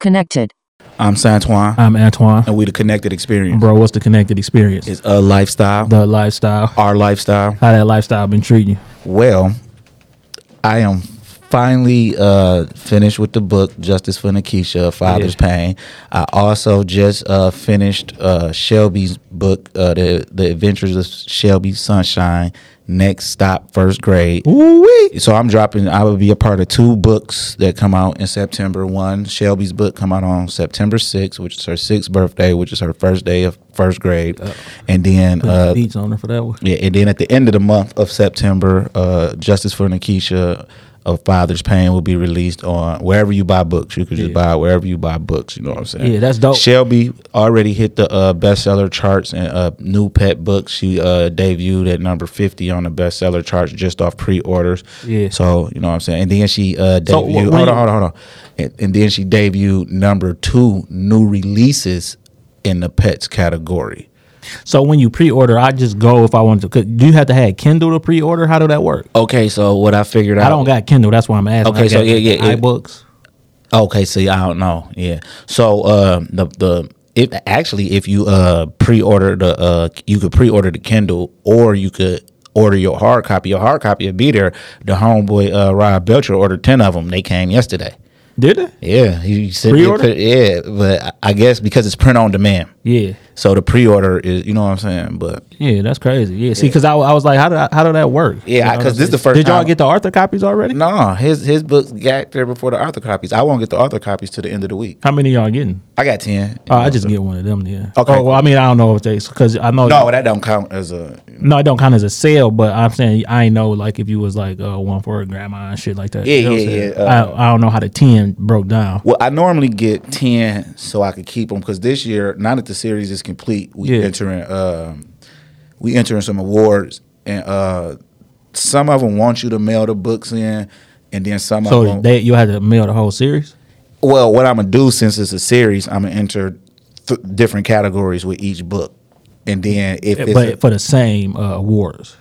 Connected. I'm Santoine. I'm Antoine. And we The Connected Experience. Bro, what's The Connected Experience? It's a lifestyle. The lifestyle. Our lifestyle. How that lifestyle been treating you? Well, I am finally finished with the book, Justice for Nakisha, Father's Pain. I also just finished Shelby's book, The Adventures of Shelby Sunshine, Next Stop First Grade. Ooh-wee. So I will be a part of two books that come out in September. One, Shelby's book come out on September 6th, which is her 6th birthday, which is her first day of first grade. And then beats on her for that one. Yeah, and then at the end of the month of September, Justice for Nakisha of Father's Pain will be released on wherever you buy books. You could just buy it wherever you buy books. You know what I'm saying? Yeah, that's dope. Shelby already hit the bestseller charts and new pet books. She debuted at number 50 on the bestseller charts just off pre-orders. Yeah. So you know what I'm saying? And then she debuted. So, hold on. And then she debuted number 2 new releases in the pets category. So when you pre-order, I just go if I want to. Do you have to have Kindle to pre-order? How does that work? Okay, so what I figured out. I don't got Kindle. That's why I'm asking. Okay, so iBooks. Okay, see, I don't know. Yeah. So if you pre-order the, you could pre-order the Kindle, or you could order your hard copy. Your hard copy will be there. The homeboy Rob Belcher ordered 10 of them. They came yesterday. Did they? Yeah. He said pre-order? Yeah, but I guess because it's print on demand. Yeah. So the pre-order is, you know what I'm saying? But yeah, that's crazy. Yeah, see, because I was like, how did that work? Yeah, because this is the first time. Did y'all get the Arthur copies already? No, his books got there before the Arthur copies. I won't get the Arthur copies till the end of the week. How many y'all getting? I got 10. Oh, I just get one of them, yeah. Okay. Oh, well, I mean, I don't know if they, because I know. No, that don't count as a. You know. No, it don't count as a sale, but I'm saying I ain't know, like, if you was like one for a grandma and shit like that. Yeah, you know yeah. I don't know how the 10 broke down. Well, I normally get 10 so I could keep them, because this year, now that the series is complete, we entering some awards, and some of them want you to mail the books in, and then some of them. So you had to mail the whole series? Well, what I'm gonna do, since it's a series, I'm gonna enter different categories with each book, and then for the same awards.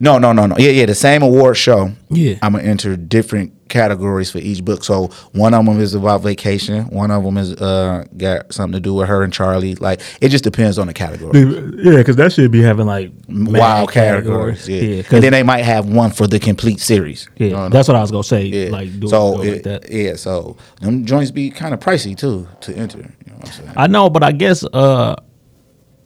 No. Yeah, the same award show. Yeah. I'm going to enter different categories for each book. So one of them is about vacation. One of them is got something to do with her and Charlie. Like, it just depends on the category. Yeah, because that should be having, like, wild categories. Yeah. And then they might have one for the complete series. Yeah, you know that's what I was going to say. Yeah. Like, do it like that. Yeah, so them joints be kind of pricey, too, to enter. You know what I'm saying? I know, but I guess...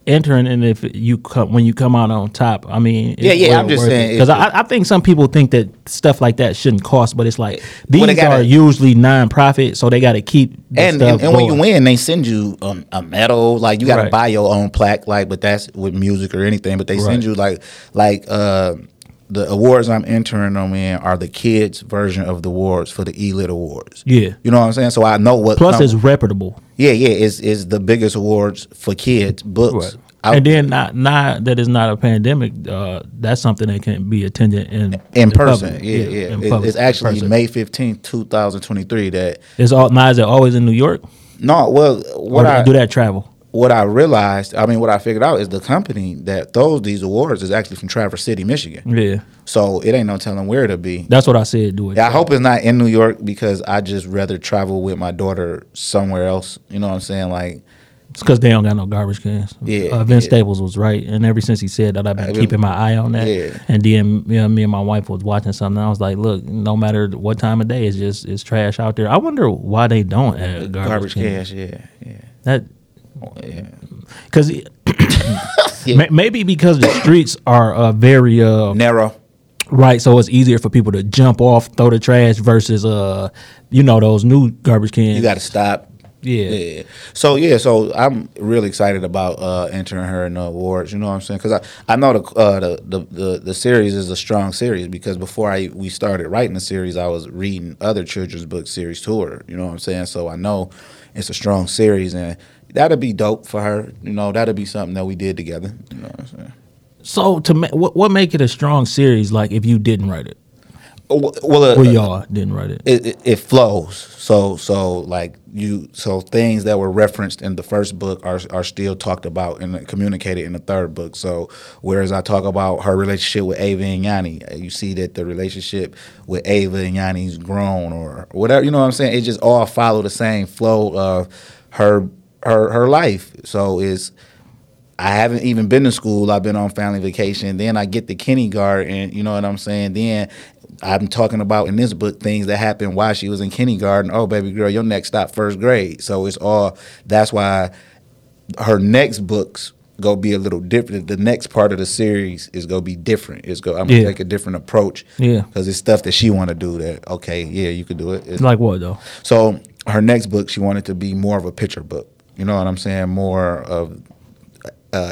entering, and if you come when you come out on top, I mean, I'm just saying, because I think some people think that stuff like that shouldn't cost, but it's like these are usually non-profit, so they got to keep stuff going. When you win, they send you a medal. Like, you got to buy your own plaque, like, but that's with music or anything. But they send you like the awards I'm entering them in are the kids' version of the awards for the E-Lit Awards. Yeah. You know what I'm saying? So I know what... Plus it's reputable. Yeah, it's the biggest awards for kids' books. Right. And then not that it's not a pandemic, that's something that can be attended in person. Public. Yeah. It's actually May 15th, 2023 that... Is it always in New York? No, well... do that travel? What I realized, what I figured out is the company that throws these awards is actually from Traverse City, Michigan. Yeah. So it ain't no telling where it'll be. That's what I said. Do it. I hope it's not in New York, because I just rather travel with my daughter somewhere else. You know what I'm saying? Like, it's because they don't got no garbage cans. Yeah. Vince Staples was right, and ever since he said that, I've been keeping my eye on that. Yeah. And then me and my wife was watching something. And I was like, look, no matter what time of day, it's trash out there. I wonder why they don't have garbage cans. Yeah. That. Because maybe because the streets are very narrow, right? So it's easier for people to jump off, throw the trash versus those new garbage cans. You got to stop, Yeah. So I'm really excited about entering her in the awards. You know what I'm saying? Because I know the series is a strong series, because before we started writing the series, I was reading other children's book series to her. You know what I'm saying? So I know it's a strong series, and that'll be dope for her. You know, that'll be something that we did together. You know what I'm saying? So what make it a strong series? Like if you didn't write it. Well, y'all didn't write it. It flows. So like you. So things that were referenced in the first book are still talked about and communicated in the third book. So whereas I talk about her relationship with Ava and Yanni, you see that the relationship with Ava and Yanni's grown or whatever. You know what I'm saying? It just all follow the same flow of her life. So it's. I haven't even been to school. I've been on family vacation. Then I get to kindergarten. You know what I'm saying? Then. I'm talking about in this book things that happened while she was in kindergarten. Oh, baby girl, your next stop first grade. So it's all. That's why her next books go be a little different. The next part of the series is gonna be different. I'm gonna take a different approach. Yeah, because it's stuff that she want to do. That okay, yeah, you could do it. It's like what though? So her next book, she wanted to be more of a picture book. You know what I'm saying? More of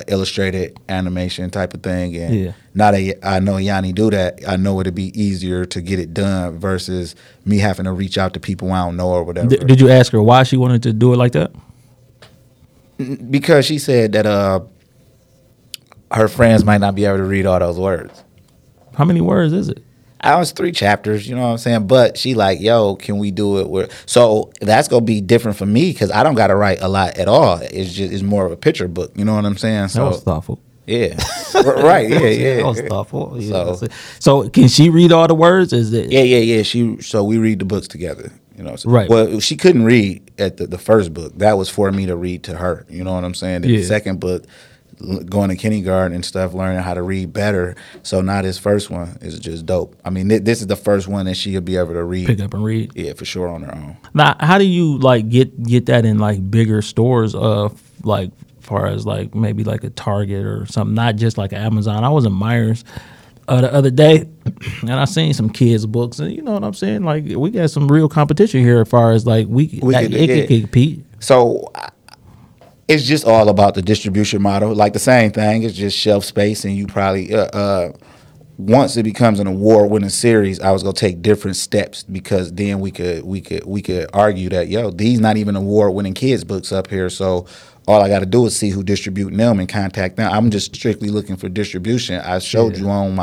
illustrated animation type of thing, and now that I know Yanni do that, I know it'd be easier to get it done versus me having to reach out to people I don't know or whatever. Did you ask her why she wanted to do it like that? Because she said that her friends might not be able to read all those words. How many words is it? I was 3 chapters, you know what I'm saying? But she like, yo, can we do it? So that's going to be different for me because I don't got to write a lot at all. It's more of a picture book, you know what I'm saying? So, that was thoughtful. Yeah. Right, yeah. That was thoughtful. Yeah, so can she read all the words? Is it? Yeah. So we read the books together, you know what I'm saying? Right. Well, she couldn't read at the first book. That was for me to read to her, you know what I'm saying? The second book. Going to kindergarten and stuff, learning how to read better. So now this first one is just dope. I mean, this is the first one that she'll be able to read. Pick up and read? Yeah, for sure, on her own. Now, how do you, like, get that in, like, bigger stores like, far as, like, maybe, like, a Target or something, not just, like, Amazon? I was in Myers the other day, and I seen some kids' books, and you know what I'm saying? Like, we got some real competition here as far as, like, we can compete. So... It's just all about the distribution model. Like the same thing, it's just shelf space, and you probably once it becomes an award-winning series, I was gonna take different steps because then we could argue that yo, these not even award-winning kids books up here, so. All I got to do is see who distribute them and contact them. I'm just strictly looking for distribution. I showed you on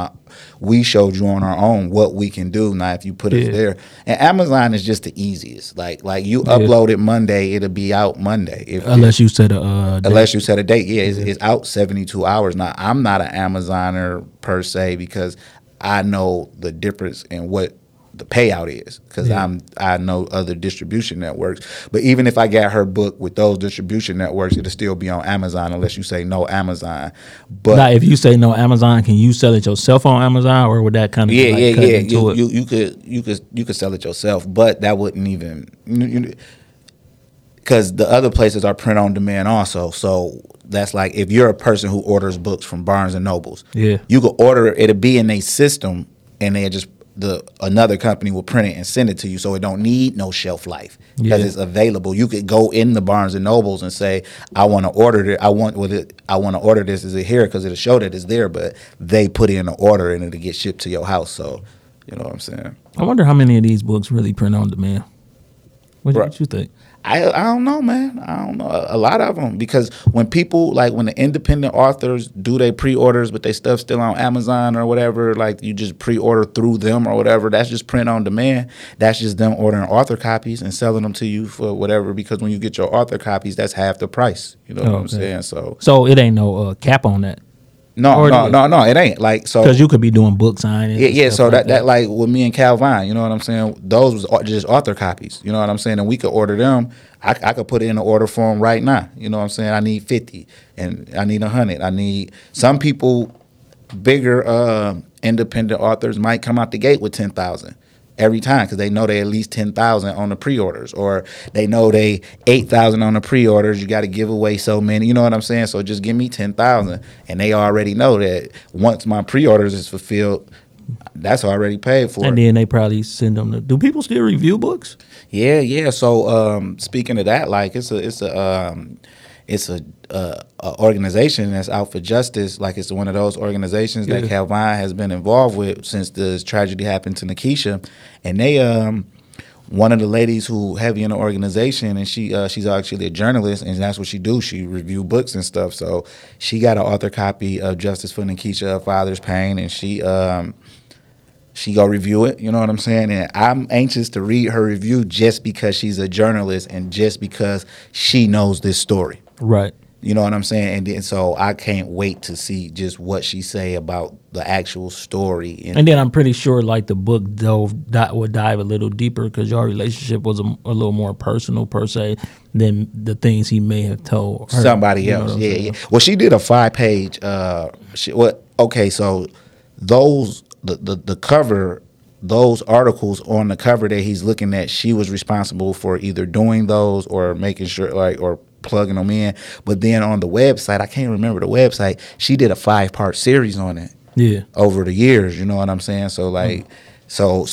we showed you on our own what we can do. Now, if you put it there, and Amazon is just the easiest. Like you upload it Monday, it'll be out Monday. Unless you set a date, it's out 72 hours. Now, I'm not an Amazoner per se because I know the difference in what the payout is because I know other distribution networks. But even if I got her book with those distribution networks, it'll still be on Amazon unless you say no Amazon. But now, if you say no Amazon, can you sell it yourself on Amazon, or would that kind of You could sell it yourself, but that wouldn't even because the other places are print on demand also. So that's like if you're a person who orders books from Barnes and Nobles, you could order it'll be in a system and they just. Another company will print it and send it to you, so it don't need no shelf life because it's available. You could go in the Barnes and Nobles and say, "I want to order it. I want to order this. Is it here?" Because it'll show that it's there, but they put in an order and it'll get shipped to your house. So, you know what I'm saying. I wonder how many of these books really print on demand. What you think? I don't know, man. I don't know. A lot of them, because when people, like when the independent authors do their pre-orders, but they stuff still on Amazon or whatever, like you just pre-order through them or whatever, that's just print on demand. That's just them ordering author copies and selling them to you for whatever, because when you get your author copies, that's half the price. You know what I'm saying? So it ain't no cap on that. No, it ain't. Like, so because you could be doing book signings. Yeah. So that like with me and Calvin, you know what I'm saying? Those was just author copies. You know what I'm saying? And we could order them. I could put it in an order form right now. You know what I'm saying? I need 50, and I need 100. I need some people. Bigger independent authors might come out the gate with 10,000. Every time, because they know they at least 10,000 on the pre-orders, or they know they 8,000 on the pre-orders. You got to give away so many, you know what I'm saying? So just give me 10,000, and they already know that once my pre-orders is fulfilled, That's already paid for. And then they probably send them to, do people still review books? Yeah. So speaking of that, like it's a organization that's out for justice. Like it's one of those organizations that Calvin has been involved with since this tragedy happened to Nakisha. And they one of the ladies who heavy in the organization, and she's actually a journalist, and that's what she do. She review books and stuff. So she got an author copy of Justice for Nakisha, Father's Pain, and she go review it. You know what I'm saying? And I'm anxious to read her review just because she's a journalist and just because she knows this story. Right. You know what I'm saying? And then, so I can't wait to see just what she say about the actual story. And then I'm pretty sure like the book would dive a little deeper because your relationship was a little more personal per se than the things he may have told her. Somebody else. Yeah. Well, she did a 5-page. So those the cover. Those articles on the cover that he's looking at, she was responsible for either doing those or making sure, like, or plugging them in. But then on the website, I can't remember the website, she did a 5-part series on it. Yeah. Over the years, you know what I'm saying? So, like, so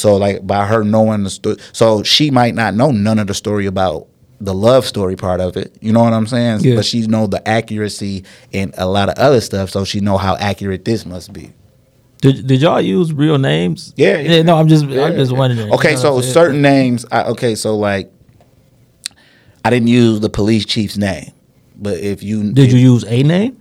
by her knowing the story, so she might not know none of the story about the love story part of it, you know what I'm saying? Yeah. But she know the accuracy and a lot of other stuff, so she know how accurate this must be. Did y'all use real names? Yeah. No, I'm just wondering. Okay, you know, so certain names. So I didn't use the police chief's name, but if you did you use a name?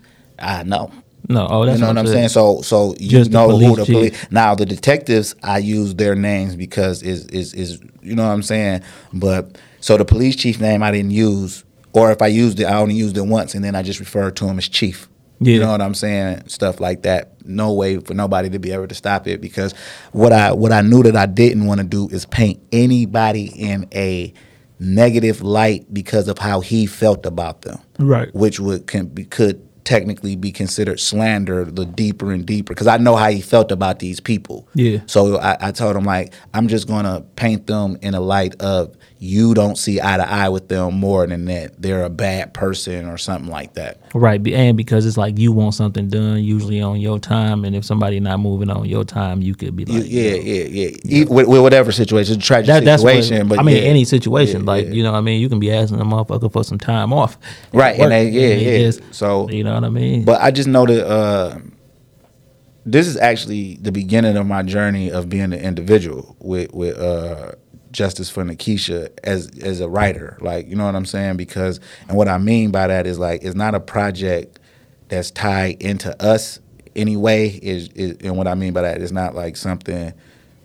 No. Oh, that's, you know what I'm saying. So you just know who the police. Now the detectives, I use their names because is you know what I'm saying. But so the police chief's name I didn't use, or if I used it, I only used it once, and then I just referred to him as chief. Yeah. You know what I'm saying? Stuff like that. No way for nobody to be able to stop it, because what I knew that I didn't want to do is paint anybody in a negative light because of how he felt about them. Right. Which could technically be considered slander the deeper and deeper, because I know how he felt about these people. Yeah. So I told him, like, I'm just going to paint them in a light of you don't see eye to eye with them more than that. They're a bad person or something like that. Right. And because it's like you want something done usually on your time, and if somebody not moving on your time, you could be like... Yeah. With whatever situation, tragic situation. But I mean, any situation. You know what I mean? You can be asking a motcfucker for some time off. Right. So... You know what I mean? But I just know that this is actually the beginning of my journey of being an individual with Justice for Nakisha as a writer. Like, you know what I'm saying? Because, and what I mean by that is, like, it's not a project that's tied into us anyway. And what I mean by that is not like something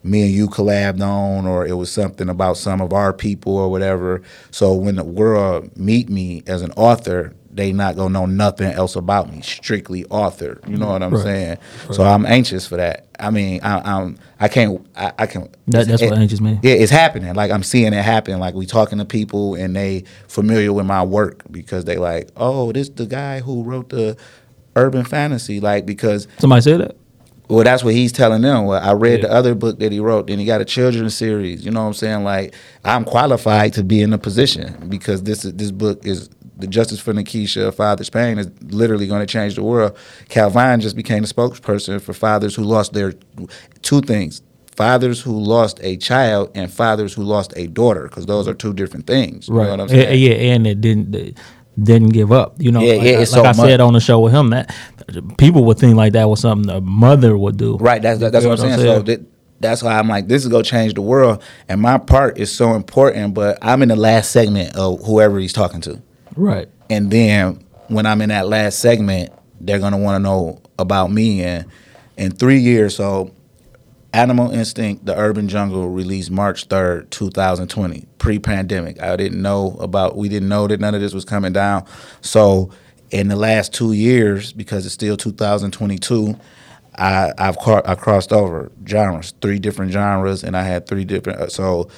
me and you collabed on, or it was something about some of our people or whatever. So when the world meet me as an author, they not gonna know nothing else about me. Strictly author, you know what I'm saying? Right. So I'm anxious for that. I mean, I can't. That's what anxious means. Yeah, it's happening. Like, I'm seeing it happen. Like, we talking to people and they familiar with my work because they like, oh, this the guy who wrote the urban fantasy. Like, because somebody said that. Well, that's what he's telling them. Well, I read the other book that he wrote, and he got a children's series. You know what I'm saying? Like, I'm qualified to be in the position because this book is. The Justice for Nakisha, Father's Pain, is literally going to change the world. Calvin just became the spokesperson for fathers who lost their two things: fathers who lost a child and fathers who lost a daughter, because those are two different things. Right. You know what I'm saying? Yeah, and it didn't give up. You know, said on the show with him, that people would think like that was something a mother would do. Right. That's what I'm saying. So that's why I'm like, this is going to change the world, and my part is so important. But I'm in the last segment of whoever he's talking to. Right. And then when I'm in that last segment, they're going to want to know about me. And in 3 years, so Animal Instinct, The Urban Jungle, released March 3rd, 2020, pre-pandemic. We didn't know that none of this was coming down. So in the last 2 years, because it's still 2022, I crossed over genres, 3 different genres, and I had 3 different...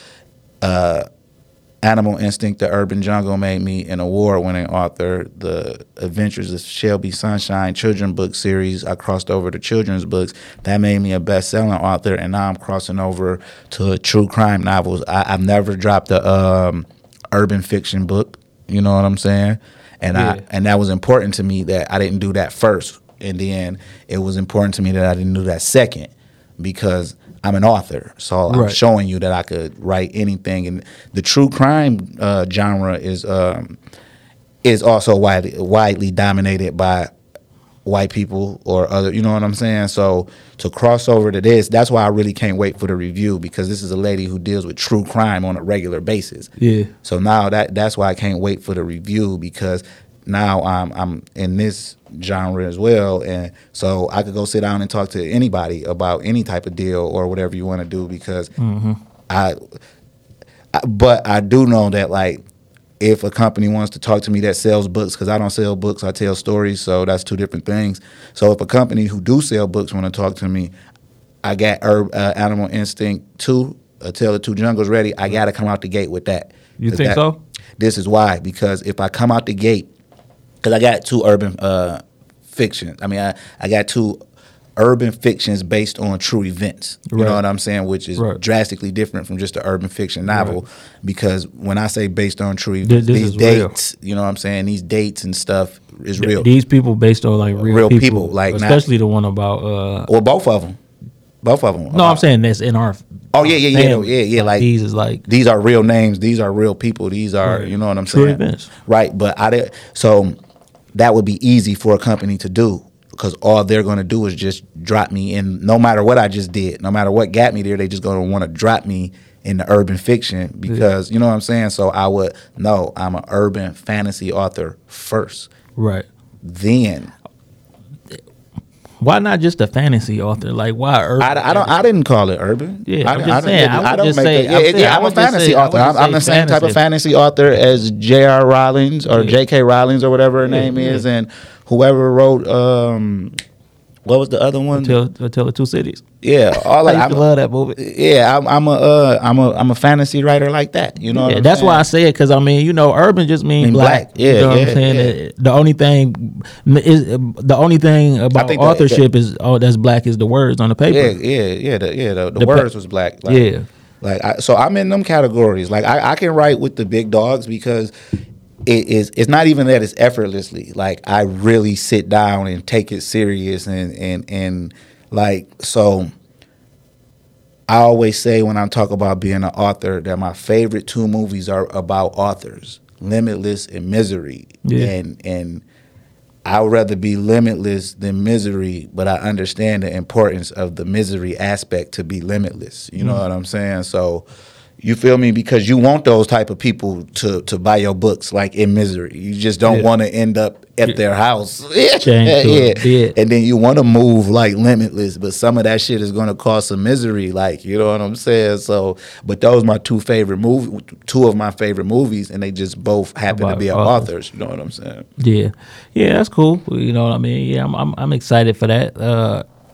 Animal Instinct, The Urban Jungle made me an award-winning author. The Adventures of Shelby Sunshine children's book series, I crossed over to children's books. That made me a best-selling author, and now I'm crossing over to true crime novels. I've never dropped a urban fiction book, you know what I'm saying? And that was important to me that I didn't do that first, and then it was important to me that I didn't do that second. because I'm an author. So I'm showing you that I could write anything. And the true crime genre is also widely dominated by white people or other, you know what I'm saying? So to cross over to this, that's why I really can't wait for the review, because this is a lady who deals with true crime on a regular basis. Yeah. So now that's why I can't wait for the review, because now I'm in this genre as well, and so I could go sit down and talk to anybody about any type of deal or whatever you want to do, because but I do know that, like, if a company wants to talk to me that sells books, because I don't sell books, I tell stories, so that's two different things. So if a company who do sell books want to talk to me, I got Animal Instinct 2, Tale of Two Jungles ready. I got to come out the gate with that. You think so? This is why, because if I come out the gate, because I got two urban fictions. I mean, I got two urban fictions based on true events. You know what I'm saying? Which is drastically different from just an urban fiction novel. Right. Because when I say based on true events, these dates, real. You know what I'm saying? These dates and stuff is real. These people based on like real people. Like, especially the one about... Or both of them. Both of them. No, I'm saying that's in our... Oh, yeah. Like, these is like... These are real names. These are real people. These are, you know what I'm saying? True events. Right, but I did... So... That would be easy for a company to do, because all they're going to do is just drop me in. No matter what I just did, no matter what got me there, they just going to want to drop me in the urban fiction, because, you know what I'm saying? So I would know I'm an urban fantasy author first. Right. Then... Why not just a fantasy author? Like, why urban? I didn't call it urban. Yeah, I'm just saying. I don't make it. Yeah, I'm a fantasy author. I'm the same type of fantasy author as J.R. Rowling's or J.K. Rowling's or whatever her name is, and whoever wrote what was the other one? Tale of Two Cities. Yeah, all I used to love that movie. Yeah, I'm a fantasy writer like that. You know, what I'm that's saying? Why I say it, because I mean, you know, urban just means black. Yeah, you know what I'm saying. Yeah. The only thing about authorship is all that's black is the words on the paper. Yeah. The words was black. Like, yeah, like so I'm in them categories. Like I can write with the big dogs, because it's not even that it's effortlessly. Like I really sit down and take it serious and. Like, so I always say when I talk about being an author that my favorite two movies are about authors, Limitless and Misery. Yeah. And I would rather be limitless than misery, but I understand the importance of the misery aspect to be limitless. You know what I'm saying? So you feel me? Because you want those type of people to buy your books, like in Misery. You just don't want to end up at their house. And then you want to move like limitless, but some of that shit is going to cause some misery, like, you know what I'm saying? So, but those are my two of my favorite movies, and they just both happen to be authors. You know what I'm saying? Yeah, that's cool. You know what I mean? Yeah, I'm excited for that.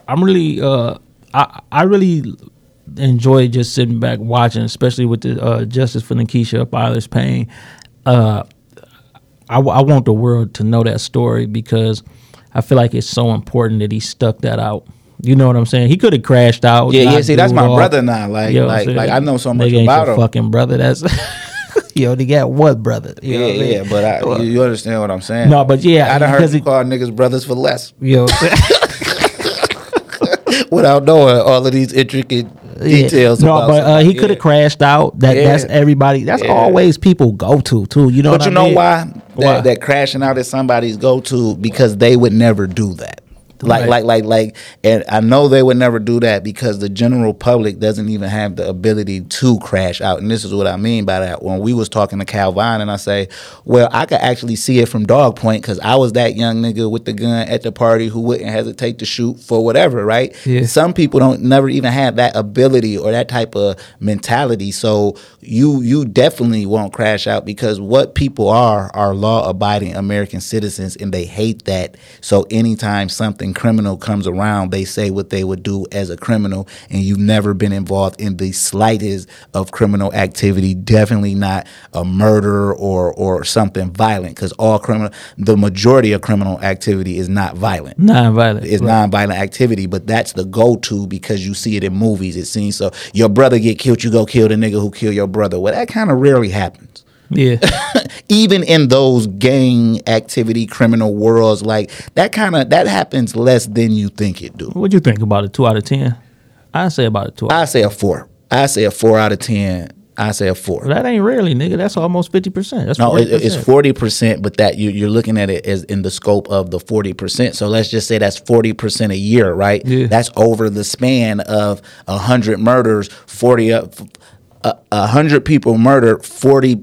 I'm really I really enjoy just sitting back watching, especially with the Justice for Nakisha, Father's Pain. I want the world to know that story, because I feel like it's so important that he stuck that out. You know what I'm saying? He could have crashed out. Yeah. See, that's my brother now. Like, you know, like I know so much about him. Fucking brother, that's yo. They got what brother? You know what I mean? But you understand what I'm saying? No, but yeah, I done heard you call niggas brothers for less. You know what I'm saying? Without knowing all of these intricate details. Yeah. No, but he could have crashed out. That's everybody. That's always people go to too. You know, but what you I mean? Know why that crashing out is somebody's go to, because they would never do that. Like, and I know they would never do that, because the general public doesn't even have the ability to crash out. And this is what I mean by that. When we was talking to Calvin, and I say, well, I could actually see it from dog point, because I was that young nigga with the gun at the party who wouldn't hesitate to shoot for whatever, right? Yeah. Some people don't never even have that ability or that type of mentality. So you definitely won't crash out, because what people are law-abiding American citizens, and they hate that. So anytime something criminal comes around, they say what they would do as a criminal, and you've never been involved in the slightest of criminal activity, definitely not a murder or something violent, because the majority of criminal activity is not violent. Non-violent. It's non-violent activity, but that's the go-to, because you see it in movies. It seems so. Your brother get killed, you go kill the nigga who killed your brother. Well, that kind of rarely happens. Yeah. Even in those gang activity criminal worlds, like that happens less than you think it do. What do you think about a 2 out of 10? I say about a 12. I say a 4. I say a 4 out of 10. I say a 4. Well, that ain't rarely, nigga. That's almost 50%. That's 40%. It's 40%, but that you're looking at it as in the scope of the 40%. So let's just say that's 40% a year, right? Yeah. That's over the span of 100 murders, 100 people murdered, 40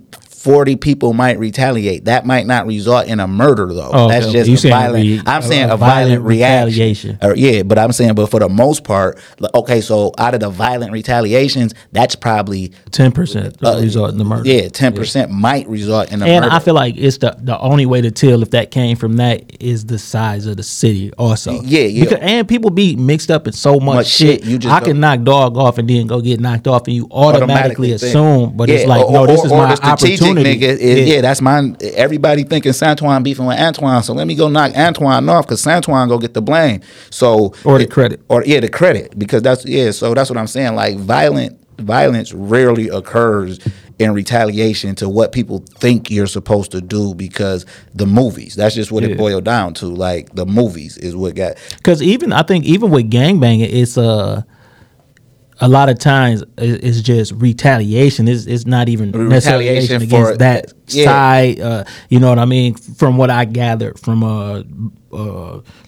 people might retaliate. That might not result in a murder, though. Oh, that's okay. Just a violent. I'm saying a violent retaliation. Yeah, but I'm saying, but for the most part, okay. So out of the violent retaliations, that's probably 10% result in the murder. Yeah, 10% might result in a murder. And I feel like it's the only way to tell if that came from that is the size of the city, also. Yeah, yeah. Because, and people be mixed up in so much shit. You just can knock dog off and then go get knocked off, and you automatically assume. But it's like, no, this is my opportunity. Nigga, that's mine. Everybody thinking Santoine beefing with Antoine, so let me go knock Antoine off because Santoine go get the blame. So or the credit because So that's what I'm saying. Like violence rarely occurs in retaliation to what people think you're supposed to do because the movies. That's just what it boiled down to. Like the movies is what got. Because I think with gangbanging, it's a lot of times it's just retaliation. It's not even retaliation against that side. You know what I mean? From what I gathered from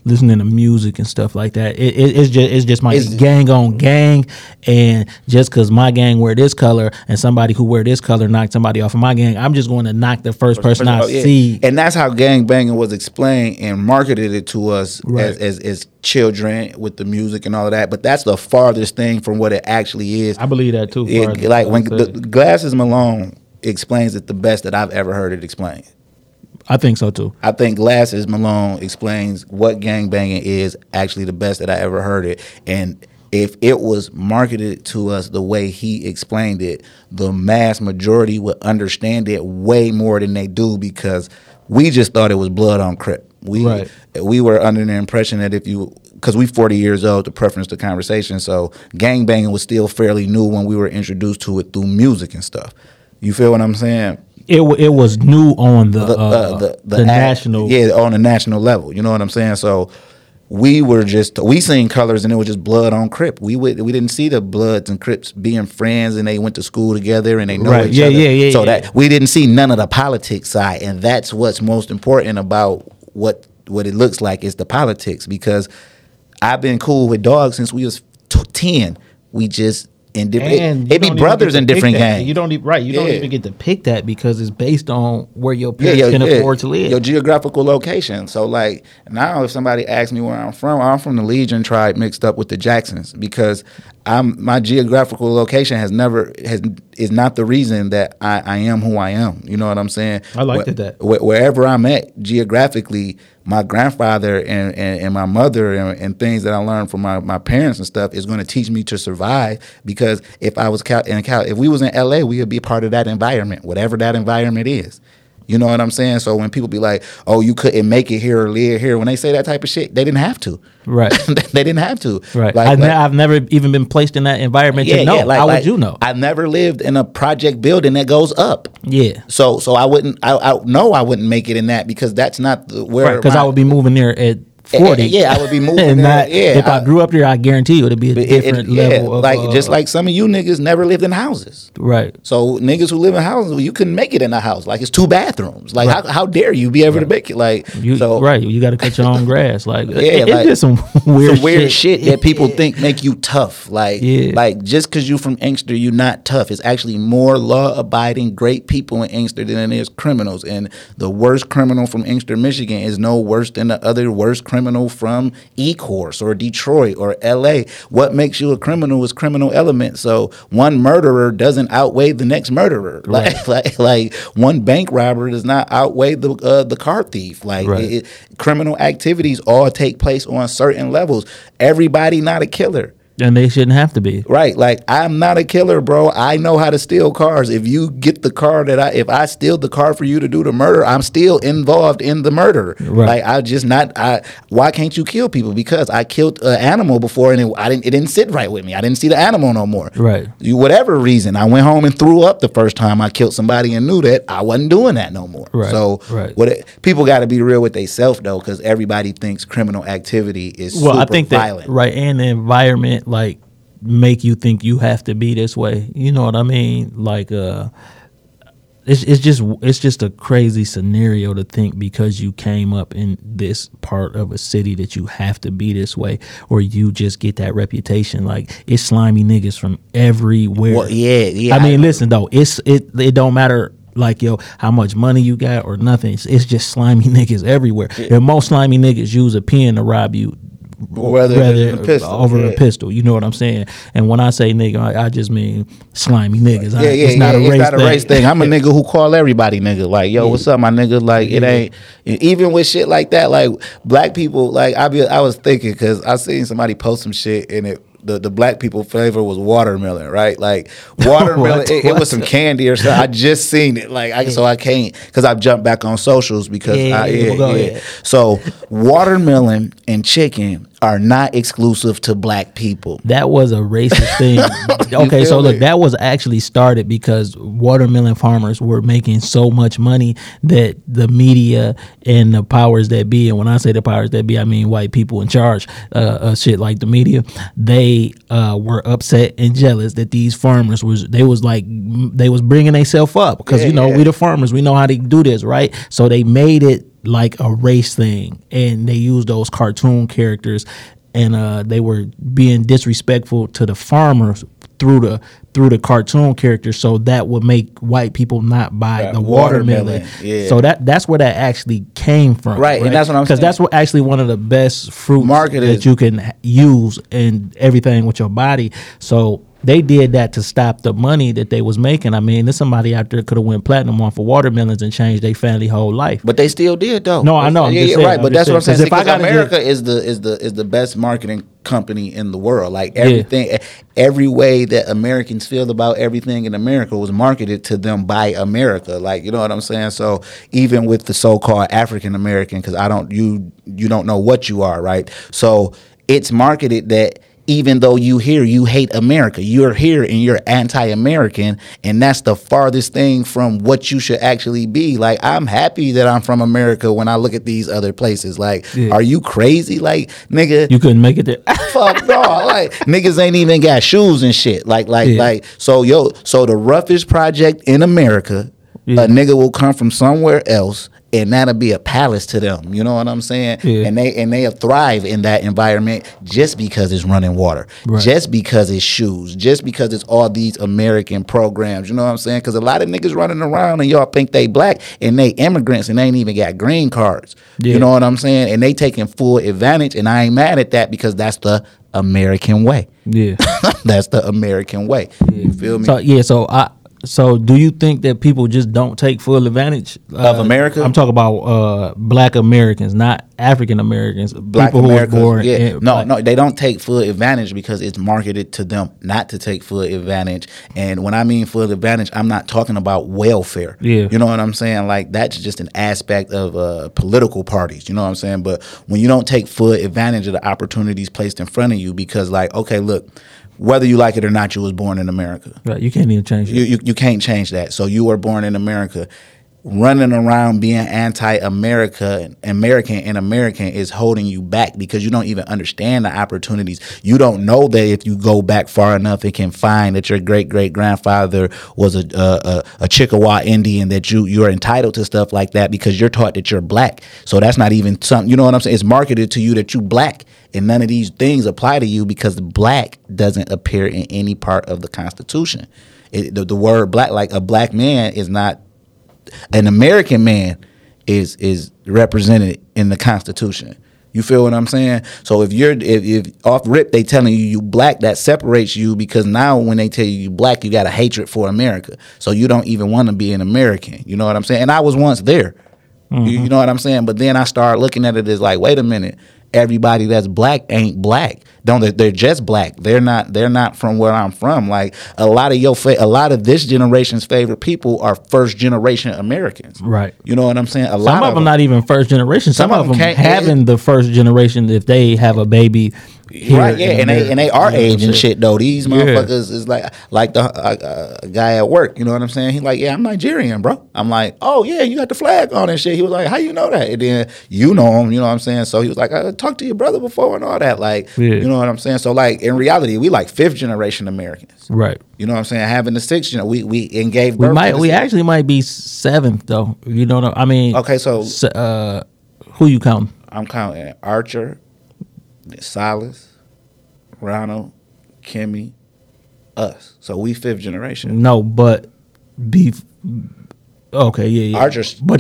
listening to music and stuff like that, it's just gang on gang. And just because my gang wear this color and somebody who wear this color knocked somebody off of my gang, I'm just going to knock the first person I see. And that's how gang banging was explained and marketed it to us as children with the music and all of that. But that's the farthest thing from what it actually is. I believe that too. When Glasses Malone explains it the best that I've ever heard it explained. I think so too. I think Glasses Malone explains what gangbanging is actually the best that I ever heard it. And if it was marketed to us the way he explained it, the mass majority would understand it way more than they do because we just thought it was blood on Crip. We were under the impression that because we 40 years old to preference the conversation, so gangbanging was still fairly new when we were introduced to it through music and stuff. You feel what I'm saying? It was new on the national on the national level. You know what I'm saying? So we seen colors and it was just blood on Crip. We didn't see the Bloods and Crips being friends and they went to school together and they know each other. That we didn't see none of the politics side, and that's what's most important about what it looks like is the politics, because I've been cool with dogs since we was 10. We just. And it be brothers in different gangs. You don't even get to pick that because it's based on where your parents can afford to live. Your geographical location. So like now if somebody asks me where I'm from the Legion tribe mixed up with the Jacksons because my geographical location is not the reason that I am who I am. You know what I'm saying? I liked that. Wherever I'm at geographically, my grandfather and my mother and things that I learned from my parents and stuff is going to teach me to survive, because if I was if we was in LA, we would be part of that environment, whatever that environment is. You know what I'm saying? So when people be like, oh, you couldn't make it here or live here, when they say that type of shit, they didn't have to. Right. They didn't have to. Right. I've never even been placed in that environment to know. How would you know? I've never lived in a project building that goes up. Yeah. So I wouldn't, I wouldn't make it in that, because that's not where. Right, because I would be moving there at 40. I would be moving and there. If I grew up there, I guarantee you it would be a different level of. Just like some of you niggas never lived in houses. Right. So niggas who live in houses, you couldn't make it in a house. Like it's 2 bathrooms. Like how dare you be able to make it? Like you got to cut your own grass. Like it's just some weird shit that people think make you tough. Like just because you from Inkster, you not tough. It's actually more law abiding great people in Inkster than it is criminals. And the worst criminal from Inkster, Michigan, is no worse than the other worst criminal from Ecorse or Detroit or LA. What makes you a criminal is criminal element. So one murderer doesn't outweigh the next murderer. Right. Like one bank robber does not outweigh the car thief. Like criminal activities all take place on certain levels. Everybody not a killer. And they shouldn't have to be. Right. Like, I'm not a killer, bro. I know how to steal cars. If you get the car if I steal the car for you to do the murder, I'm still involved in the murder. Right. Like, why can't you kill people? Because I killed an animal before and it didn't sit right with me. I didn't see the animal no more. Right. Whatever reason, I went home and threw up the first time I killed somebody and knew that I wasn't doing that no more. Right. So, people got to be real with themselves, though, because everybody thinks criminal activity is super violent. Right. And the environment. Like make you think you have to be this way. You know what I mean? Like, it's just a crazy scenario to think because you came up in this part of a city that you have to be this way, or you just get that reputation. Like, it's slimy niggas from everywhere. Well, yeah. I mean, listen though, it don't matter. Like, yo, how much money you got or nothing. It's just slimy niggas everywhere. Yeah. And most slimy niggas use a pen to rob you rather than a pistol. A pistol. You know what I'm saying? And when I say nigga, I just mean slimy niggas. It's not a race thing. I'm a nigga who call everybody nigga. Like, yo, what's up, my nigga? Like, it ain't, even with shit like that, like, black people, like, I was thinking, because I seen somebody post some shit and it, the black people flavor was watermelon, right? Like, watermelon, it was some candy or something. I just seen it. Like, so I can't, because I've jumped back on socials because So watermelon and chicken are not exclusive to black people. That was a racist thing. Okay, so look, that was actually started because watermelon farmers were making so much money that the media and the powers that be, and when I say the powers that be, I mean white people in charge, shit like the media, they were upset and jealous that these farmers was bringing themselves up because we the farmers, we know how to do this, right? So they made it like a race thing, and they used those cartoon characters, and they were being disrespectful to the farmers through the cartoon characters, so that would make white people not buy the watermelon. Yeah. So that's where that actually came from, right? And that's what I'm saying, because that's what actually one of the best fruits that you can use and everything with your body. So they did that to stop the money that they was making. I mean, there's somebody out there could have went platinum on for watermelons and changed their family whole life. But they still did though. No, I know. I'm just saying. But that's what I'm saying. Because America is the best marketing company in the world. Like, everything, every way that Americans feel about everything in America was marketed to them by America. Like, you know what I'm saying? So even with the so-called African American, because you don't know what you are, right? So it's marketed that. Even though you hate America, you're here and you're anti-American, and that's the farthest thing from what you should actually be. Like, I'm happy that I'm from America when I look at these other places. Like, are you crazy? Like, nigga, you couldn't make it there. Fuck no. Like, niggas ain't even got shoes and shit. So the roughest project in America, a nigga will come from somewhere else, and that'll be a palace to them. You know what I'm saying? Yeah. And they'll thrive in that environment just because it's running water, just because it's shoes, just because it's all these American programs. You know what I'm saying? Because a lot of niggas running around and y'all think they black and they immigrants and they ain't even got green cards. Yeah. You know what I'm saying? And they taking full advantage, and I ain't mad at that because that's the American way. Yeah. That's the American way. Yeah. You feel me? So do you think that people just don't take full advantage of America? I'm talking about black Americans, not African Americans. Black people Americans, who are born. Yeah. No, they don't take full advantage because it's marketed to them not to take full advantage. And when I mean full advantage, I'm not talking about welfare. Yeah. You know what I'm saying? Like, that's just an aspect of political parties. You know what I'm saying? But when you don't take full advantage of the opportunities placed in front of you, because, like, okay, look, whether you like it or not, you was born in America. Right, you can't even change that. You can't change that. So you were born in America. Running around being anti-America, American and American is holding you back because you don't even understand the opportunities. You don't know that if you go back far enough, it can find that your great-great-grandfather was a Chippewa Indian, that you're entitled to stuff like that because you're taught that you're black. So that's not even something, you know what I'm saying? It's marketed to you that you black, and none of these things apply to you because black doesn't appear in any part of the Constitution. The word black, like a black man is not, an American man is represented in the Constitution. You feel what I'm saying? So if off rip they telling you black, that separates you because now when they tell you black, you got a hatred for America. So you don't even want to be an American. You know what I'm saying? And I was once there. Mm-hmm. You know what I'm saying? But then I started looking at it as like, wait a minute. Everybody that's black ain't black. They're just black. They're not from where I'm from. Like, a lot of this generation's favorite people are first generation Americans. Right. You know what I'm saying? Some of them not even first generation. Some of them having the first generation if they have a baby. Right. Yeah. And they are age and shit though. These motherfuckers is like the guy at work. You know what I'm saying? He like, yeah, I'm Nigerian, bro. I'm like, oh yeah, you got the flag on and shit. He was like, how you know that? And then you know him. You know what I'm saying? So he was like, I talked to your brother before and all that. Like, you know what I'm saying? So, like, in reality, we like fifth generation Americans. Right. You know what I'm saying? Having the sixth, you know, we gave birth. We actually might be seventh, though. You know what I mean? Okay, so. Who you counting? I'm counting Archer, Silas, Ronald, Kimmy, us. So we fifth generation. No, but beef. Okay, yeah. Archer's. But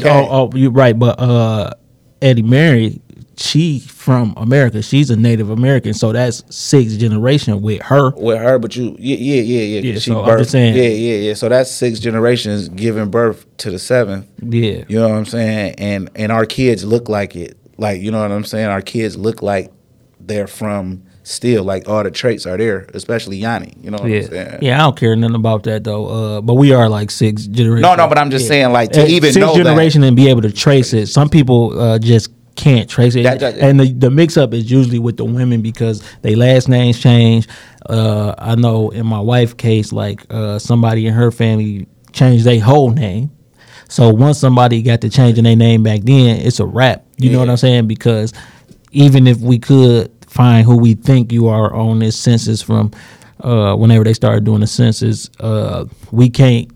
you're right. But Eddie Mary, she from America. She's a Native American, so that's sixth generation with her. With her, but you, yeah. Yeah, she so birthed, I'm just saying. Yeah. So that's six generations giving birth to the seventh. Yeah, you know what I'm saying. And our kids look like it. Like, you know what I'm saying. Our kids look like they're from. Still, like, all the traits are there, especially Yanni. You know what I'm saying? Yeah, I don't care nothing about that, though. But we are, like, sixth generation. No, but I'm just saying, like, to even know that. Sixth generation and be able to trace it. Some people just can't trace it. And the mix-up is usually with the women because they last names change. I know in my wife's case, like, somebody in her family changed their whole name. So once somebody got to changing their name back then, it's a wrap. You know what I'm saying? Because even if we could find who we think you are on this census from whenever they started doing the census, we can't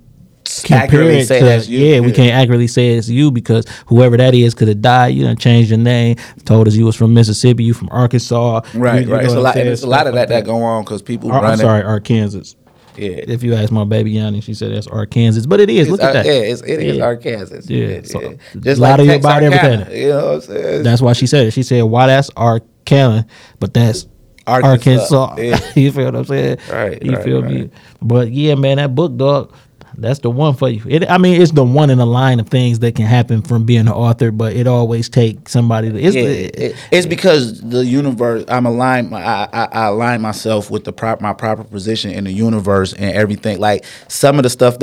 accurately say that's you. Yeah, we can't accurately say it's you because whoever that is could have died. You done changed your name, told us you was from Mississippi, you from Arkansas. Right. It's a lot of that go on because people run. I'm sorry, Arkansas. Yeah. If you ask my baby Yanni, she said that's Arkansas, but it is. Look at that. Yeah, it is Arkansas. Yeah. So just a lot of about everything. You know what I'm saying? That's why she said it. She said, "Why that's Arkansas." Calvin, but that's Arkansas. Yeah. You feel what I'm saying? Right. You feel me? But yeah, man, that book, dog, that's the one for you. It's the one in the line of things that can happen from being an author, but it always takes somebody to. It's because the universe. I'm aligned. I align myself with my proper position in the universe and everything. Like a lot of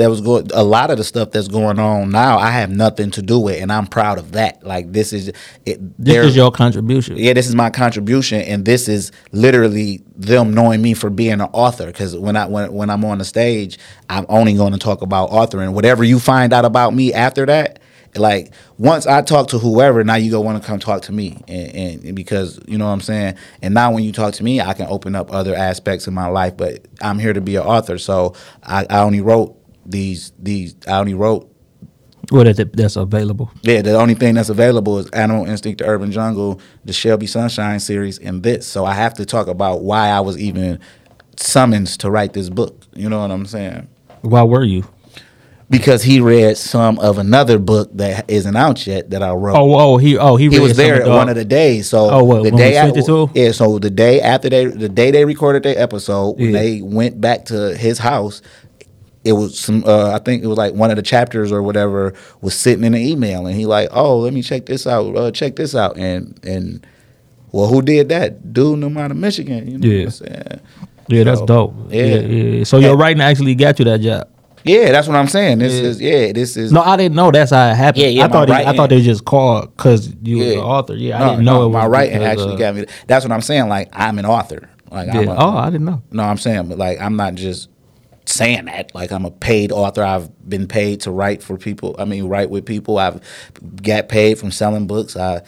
the stuff that's going on now, I have nothing to do with, and I'm proud of that. Like this is it. This is your contribution. Yeah, this is my contribution, and this is literally them knowing me for being an author. Because when I'm on the stage, I'm only going to talk about authoring. Whatever you find out about me after that, like once I talk to whoever, now you go want to come talk to me, and because you know what I'm saying. And now when you talk to me, I can open up other aspects of my life. But I'm here to be an author, so I only wrote these. I only wrote. Well, that's available. Yeah, the only thing that's available is Animal Instinct, The Urban Jungle, the Shelby Sunshine series, and this. So I have to talk about why I was even summoned to write this book. You know what I'm saying? Why were you? Because he read some of another book that isn't out yet that I wrote. He was there at one of the days. So the day after the day they recorded their episode, when they went back to his house, it was some. I think it was like one of the chapters or whatever was sitting in an email, and he like, oh, let me check this out. Check this out, and well, who did that? Dude, I'm out of Michigan. You know what I'm saying? Yeah, that's dope. Yeah. So your writing actually got you that job. Yeah, that's what I'm saying. This is. No, I didn't know that's how it happened. Yeah, I thought they just called because you were an author. Yeah, I didn't know it was my writing actually got me. That's what I'm saying. Like I'm an author. Like I didn't know. No, I'm saying, but like I'm not just saying that. Like I'm a paid author. I've been paid to write for people. I mean, write with people. I've got paid from selling books. I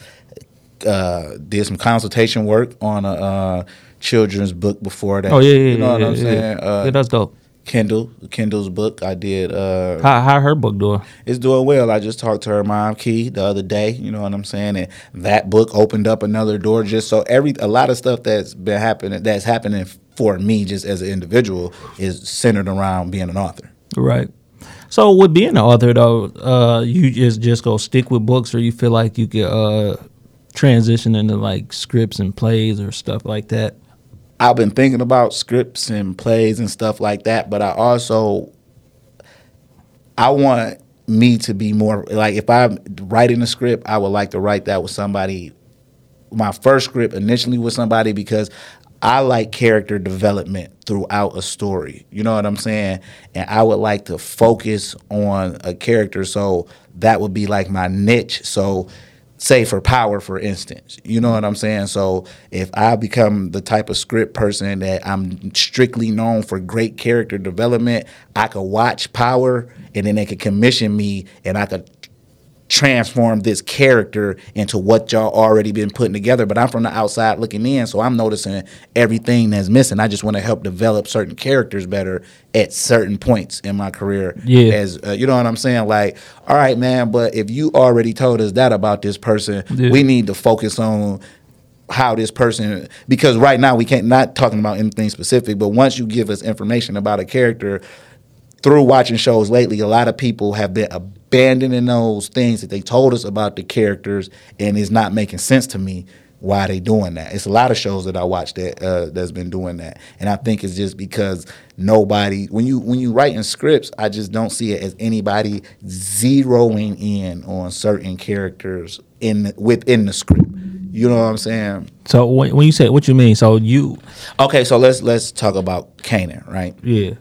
did some consultation work on a. Children's book before that. You know what I'm saying? That's dope. Kendall's book I did. How her book doing? It's doing well. I just talked to her mom, Key, the other day. You know what I'm saying? And that book opened up another door. Just so a lot of stuff that's happening for me, just as an individual, is centered around being an author. Right. So with being an author though, you just go stick with books, or you feel like you could transition into like scripts and plays or stuff like that? I've been thinking about scripts and plays and stuff like that, but I want me to be more, like if I'm writing a script, I would like to write that with somebody. My first script initially with somebody, because I like character development throughout a story. You know what I'm saying? And I would like to focus on a character, so that would be like my niche. So say for Power, for instance, you know what I'm saying? So if I become the type of script person that I'm strictly known for great character development, I could watch Power and then they could commission me and I could transform this character into what y'all already been putting together. But I'm from the outside looking in, so I'm noticing everything that's missing. I just want to help develop certain characters better at certain points in my career. Yeah. As you know what I'm saying? Like, all right, man, but if you already told us that about this person, we need to focus on how this person, because right now we can't, not talking about anything specific, but once you give us information about a character, through watching shows lately, a lot of people have been abandoning those things that they told us about the characters, and it's not making sense to me why they doing that. It's a lot of shows that I watch that that's been doing that, and I think it's just because nobody. When you write in scripts, I just don't see it as anybody zeroing in on certain characters within the script. You know what I'm saying? So when you say, what you mean? So you okay? So let's talk about Kanan, right? Yeah.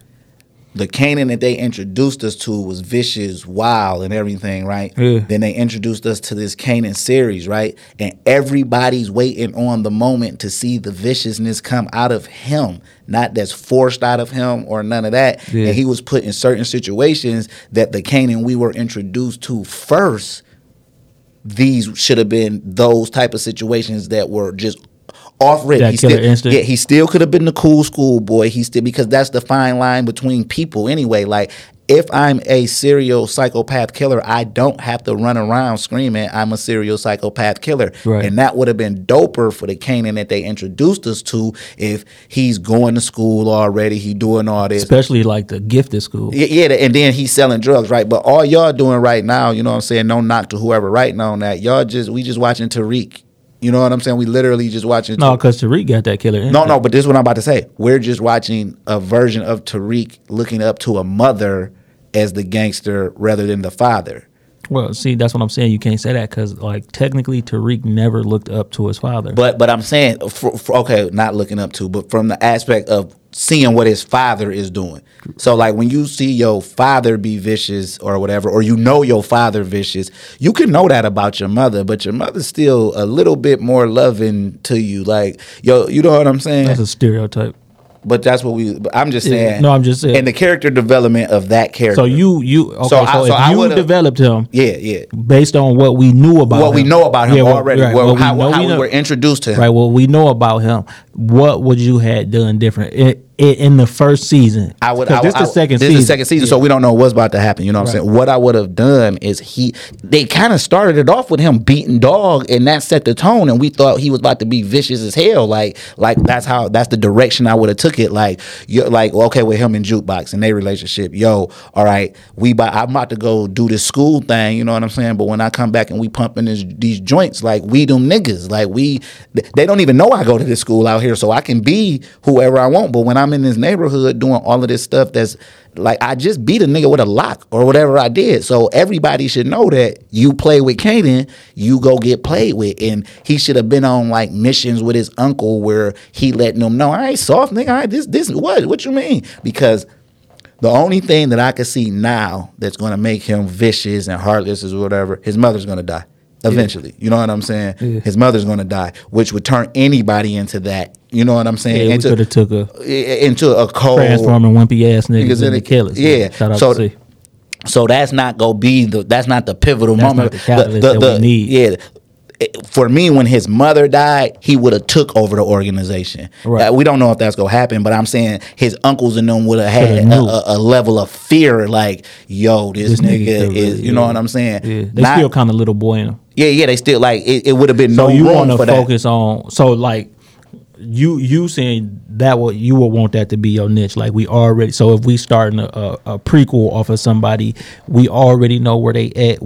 The Kanan that they introduced us to was vicious, wild, and everything, right? Yeah. Then they introduced us to this Kanan series, right? And everybody's waiting on the moment to see the viciousness come out of him. Not that's forced out of him or none of that. Yeah. And he was put in certain situations that the Kanan we were introduced to first, these should have been those type of situations that were just off rip. He still could have been the cool school boy. He still, because that's the fine line between people anyway. Like, if I'm a serial psychopath killer, I don't have to run around screaming I'm a serial psychopath killer. Right. And that would have been doper for the Kanan that they introduced us to if he's going to school already, he doing all this. Especially like the gifted school. Yeah, and then he's selling drugs, right? But all y'all doing right now, you know what I'm saying, no knock to whoever writing on that. Y'all just, we just watching Tariq. You know what I'm saying? We literally just watching. No, because Tariq got that killer instinct. No, but this is what I'm about to say. We're just watching a version of Tariq looking up to a mother as the gangster rather than the father. Well, see, that's what I'm saying. You can't say that because, like, technically Tariq never looked up to his father. But I'm saying, okay, not looking up to, but from the aspect of seeing what his father is doing. So, like, when you see your father be vicious or whatever, or you know your father vicious, you can know that about your mother, but your mother's still a little bit more loving to you. Like, yo, you know what I'm saying? That's a stereotype. But that's what we. I'm just saying. Yeah, no, I'm just saying. And the character development of that character. So you. Okay, so if you developed him. Yeah. Based on what we knew about him. What we know about him already. Right, how we were introduced to him. Right. Well, we know about him. What would you have done different in the first season? This is the second season. This is the second season, so we don't know what's about to happen. You know what I'm saying? What I would have done is they kind of started it off with him beating dog, and that set the tone, and we thought he was about to be vicious as hell. Like that's the direction I would have took it. Like, you're like, okay, with him and Jukebox and their relationship, yo, all right, I'm about to go do this school thing. You know what I'm saying? But when I come back and we pumping these joints, like, we them niggas, like, they don't even know I go to this school out here. So I can be whoever I want, but when I'm in this neighborhood doing all of this stuff, that's like, I just beat a nigga with a lock or whatever I did. So everybody should know that you play with Kanan, you go get played with. And he should have been on, like, missions with his uncle where he letting them know, I ain't soft, nigga. I ain't this what you mean? Because the only thing that I can see now that's gonna make him vicious and heartless is whatever, his mother's gonna die. Eventually, you know what I'm saying? Yeah. His mother's gonna die, which would turn anybody into that. You know what I'm saying? Yeah, we could have took into a cold, transforming wimpy ass niggas into killers. Yeah. So that's not gonna be the pivotal moment. Not the catalyst that we need. Yeah. For me, when his mother died, he would have took over the organization. Right. We don't know if that's going to happen, but I'm saying his uncles and them would have had a level of fear, like, yo, this nigga is, you know what I'm saying? Yeah. They still kind of little boy in him. Yeah, they still, like, it would have been no room for that. So you want to focus on, so, like, you saying that you would want that to be your niche. Like, we already, so if we starting a prequel off of somebody, we already know where they at.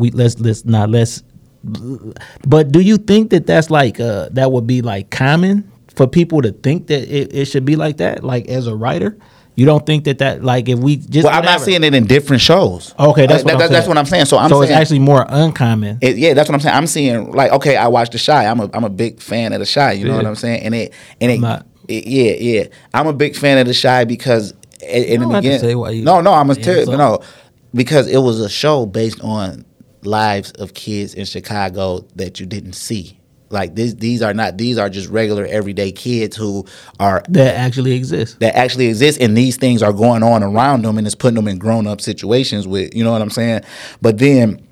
But do you think that's like that would be like common for people to think that it should be like that? Like, as a writer, you don't think that like, if we just I'm not seeing it in different shows. Okay, that's what I'm saying. So it's actually more uncommon. That's what I'm saying. I'm seeing, like, okay, I watched The Chi. I'm a big fan of The Chi. You know what I'm saying? I'm a big fan of The Chi because because it was a show based on lives of kids in Chicago that you didn't see. Like, these are just regular everyday kids that actually exist, and these things are going on around them, and it's putting them in grown up situations with, you know what I'm saying? But then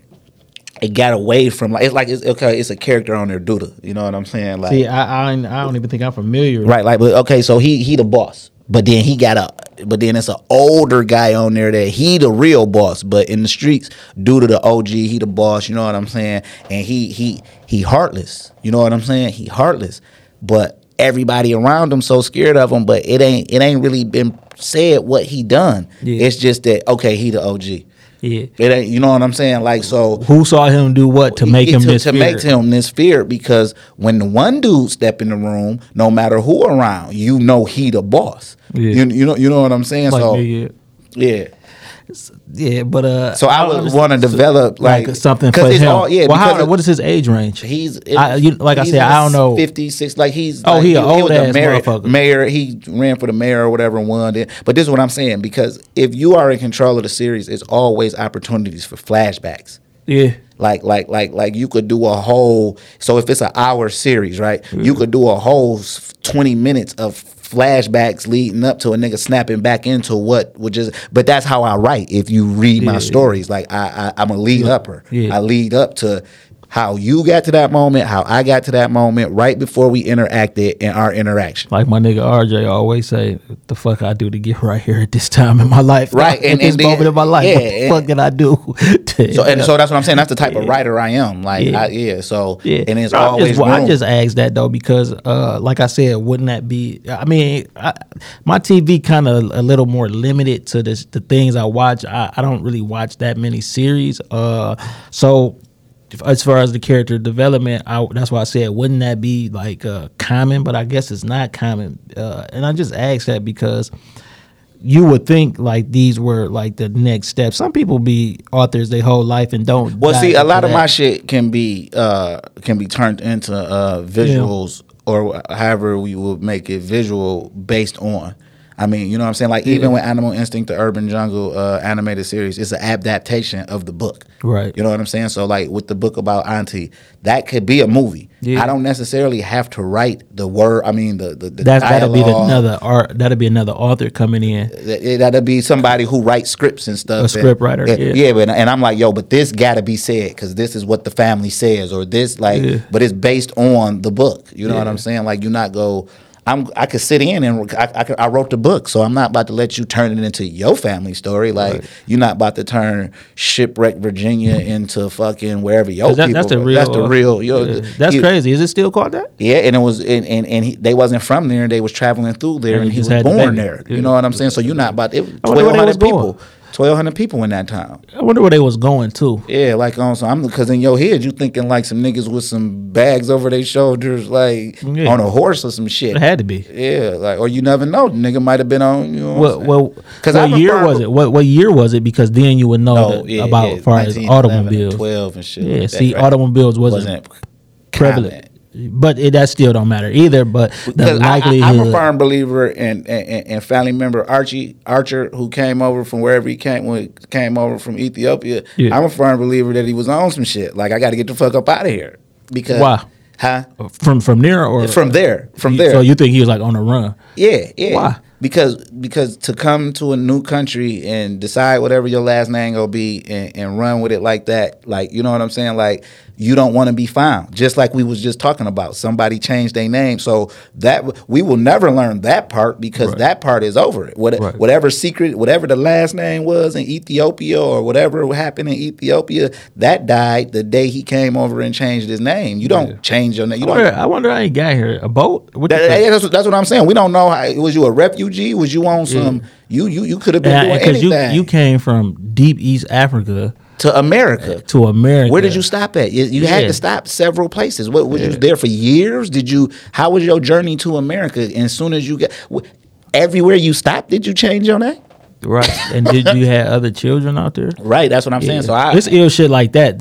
it got away from like it's okay, it's a character on their Duda. You know what I'm saying? Like, see, I don't even think I'm familiar. Right, like, but okay, so he the boss, but then he got a, but then it's an older guy on there that he the real boss, but in the streets, Duda the OG, he the boss. You know what I'm saying? And he heartless. You know what I'm saying? He heartless, but everybody around him so scared of him, but it ain't really been said what he done. Yeah. It's just that okay, he the OG. Yeah, it ain't, you know what I'm saying? Like, so who saw him do what to make him this fear? To make him this fear, because when the one dude step in the room, no matter who around, you know he the boss. Yeah. You know what I'm saying? Like, so yeah, but so I would want to develop like something for him. Well, what is his age range? I don't know, 56. Like he's he an old ass motherfucker. Mayor, he ran for the mayor or whatever and won. But this is what I'm saying, because if you are in control of the series, it's always opportunities for flashbacks. Yeah. Like you could do a whole. So if it's an hour series, right? Yeah. You could do a whole 20 minutes of flashbacks leading up to a nigga snapping back into what would just. But that's how I write. If you read my stories, like I'm a lead upper. Yeah. I lead up to how you got to that moment, how I got to that moment, right before we interacted in our interaction. Like my nigga RJ always say, what the fuck I do to get right here at this time in my life, right? Moment in my life, yeah, what the fuck did I do? So that's what I'm saying. That's the type of writer I am. Like and it's always. I just asked that though because, like I said, wouldn't that be? I mean, my TV kind of a little more limited to the things I watch. I don't really watch that many series, so. As far as the character development, that's why I said, wouldn't that be like common? But I guess it's not common. And I just asked that because you would think like these were like the next steps. Some people be authors their whole life and don't. Well, see, a lot of my shit can be turned into visuals or however we will make it visual based on. I mean, you know what I'm saying? Like, even with Animal Instinct, the Urban Jungle animated series, it's an adaptation of the book. Right. You know what I'm saying? So, like, with the book about Auntie, that could be a movie. Yeah. I don't necessarily have to write the word. I mean, the dialogue. That'll be another author coming in. That'll be somebody who writes scripts and stuff. Script writer. And I'm like, yo, but this gotta be said because this is what the family says, or this but it's based on the book. You know what I'm saying? Like, you not go. I could sit in and I wrote the book, so I'm not about to let you turn it into your family story. Like you're not about to turn Shipwreck Virginia into fucking wherever your people. That's the real. That's crazy. Is it still called that? Yeah, and it was. And they wasn't from there. They was traveling through there, and he was born there. You know what I'm saying? So you're not about 1,200 people. 1,200 people in that town. I wonder where they was going to. Yeah, like because in your head you thinking like some niggas with some bags over their shoulders, like on a horse or some shit. It had to be. Yeah, like or you never know, the nigga might have been on. You know what year was it? What year was it? Because then you would know as far as automobiles, 12 and shit. Yeah, automobiles wasn't prevalent. But that still don't matter either. But the likelihood. I'm a firm believer in family member Archer, who came over from wherever he came over from Ethiopia. Yeah. I'm a firm believer that he was on some shit. Like I got to get the fuck up out of here because why? Huh? From there or from there? From there. So you think he was like on a run? Yeah. Yeah. Why? Because to come to a new country and decide whatever your last name gonna be and run with it like that, like you know what I'm saying? Like you don't want to be found. Just like we was just talking about, somebody changed their name, so that we will never learn that part because that part is over. Whatever secret, whatever the last name was in Ethiopia or whatever happened in Ethiopia, that died the day he came over and changed his name. You don't change your name. I wonder. I ain't got here a boat. That's what I'm saying. We don't know. Was you a refugee? Was you on some? You could have been doing anything. You came from deep East Africa to America. Where did you stop at? You had to stop several places. What was you there for years? How was your journey to America? And as soon as you got everywhere you stopped, did you change your name? Right. And did you have other children out there? Right. That's what I'm saying. So it's ill shit like that